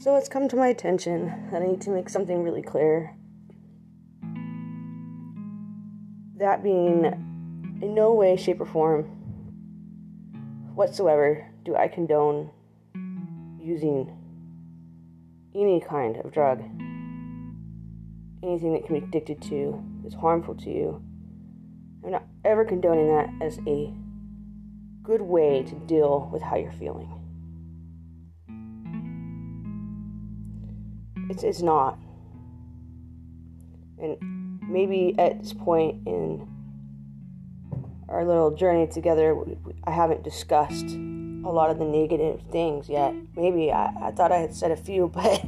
So it's come to my attention that I need to make something really clear. That being, in no way, shape, or form whatsoever do I condone using any kind of drug. Anything that can be addicted to is harmful to you. I'm not ever condoning that as a good way to deal with how you're feeling. It's not. And maybe at this point in our little journey together, I haven't discussed a lot of the negative things yet. Maybe I thought I had said a few, but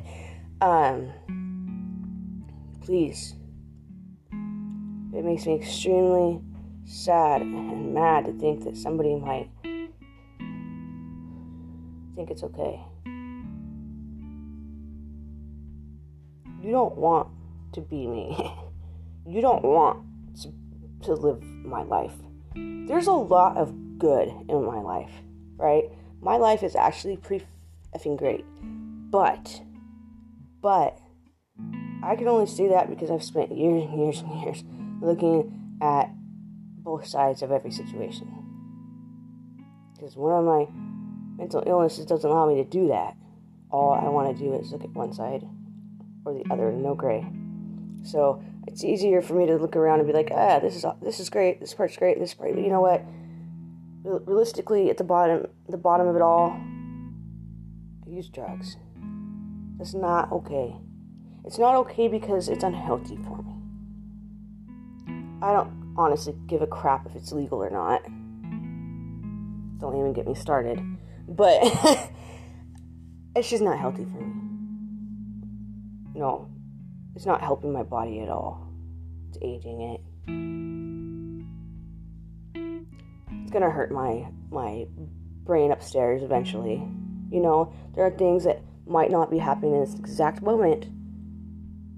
please. It makes me extremely sad and mad to think that somebody might think it's okay. You don't want to be me. You don't want to live my life. There's a lot of good in my life, right? My life is actually pretty effing great. But, I can only say that because I've spent years and years and years looking at both sides of every situation. Because one of my mental illnesses doesn't allow me to do that. All I want to do is look at one side or the other, no gray. So it's easier for me to look around and be like, this is great, this part's great, this part. But you know what? Realistically, at the bottom of it all, I use drugs. That's not okay. It's not okay because it's unhealthy for me. I don't honestly give a crap if it's legal or not. Don't even get me started. But it's just not healthy for me. No, it's not helping my body at all. It's aging it. It's gonna hurt my brain upstairs eventually. You know, there are things that might not be happening in this exact moment.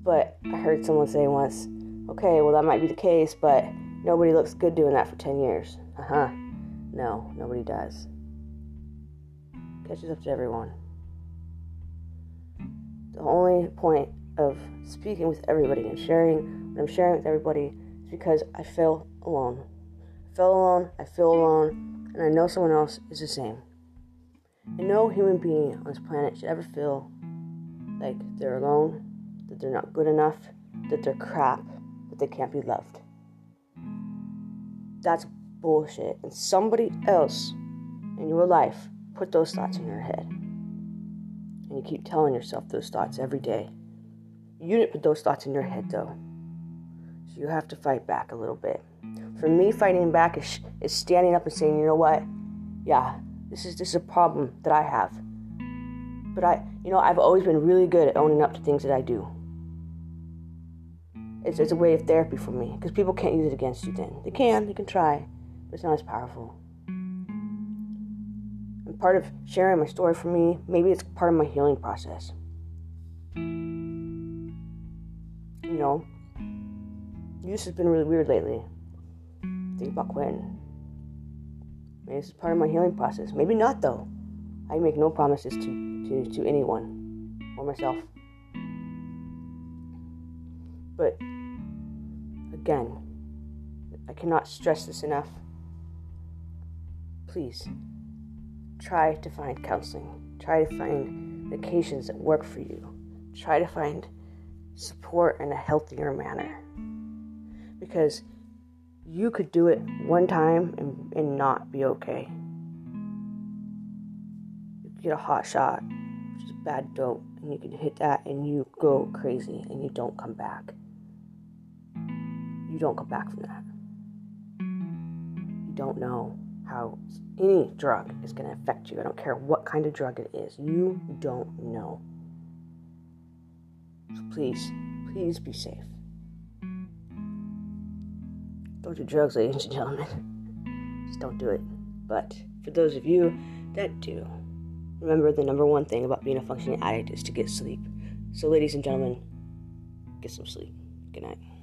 But I heard someone say once, okay, well, that might be the case, but nobody looks good doing that for 10 years. Uh-huh. No, nobody does. Catches up to everyone. The only point of speaking with everybody and sharing what I'm sharing with everybody is because I feel alone. I felt alone, I feel alone, and I know someone else is the same. And no human being on this planet should ever feel like they're alone, that they're not good enough, that they're crap, that they can't be loved. That's bullshit. And somebody else in your life put those thoughts in your head. And you keep telling yourself those thoughts every day. You didn't put those thoughts in your head, though. So you have to fight back a little bit. For me, fighting back is standing up and saying, you know what? Yeah, this is a problem that I have. But I've always been really good at owning up to things that I do. It's a way of therapy for me. Because people can't use it against you then. They can try. But it's not as powerful. And part of sharing my story for me, maybe it's part of my healing process. You know, use has been really weird lately. Think about Quentin. Maybe this is part of my healing process. Maybe not, though. I make no promises to anyone or myself. But again, I cannot stress this enough. Please try to find counseling. Try to find medications that work for you. Try to find support in a healthier manner. Because you could do it one time and not be okay. Get a hot shot, which is bad dope, and you can hit that and you go crazy and you don't come back. You don't come back from that. You don't know how any drug is going to affect you. I don't care what kind of drug it is. You don't know. So please be safe. Don't do drugs, ladies and gentlemen. Just don't do it. But for those of you that do, remember, the number one thing about being a functioning addict is to get sleep. So, ladies and gentlemen, get some sleep. Good night.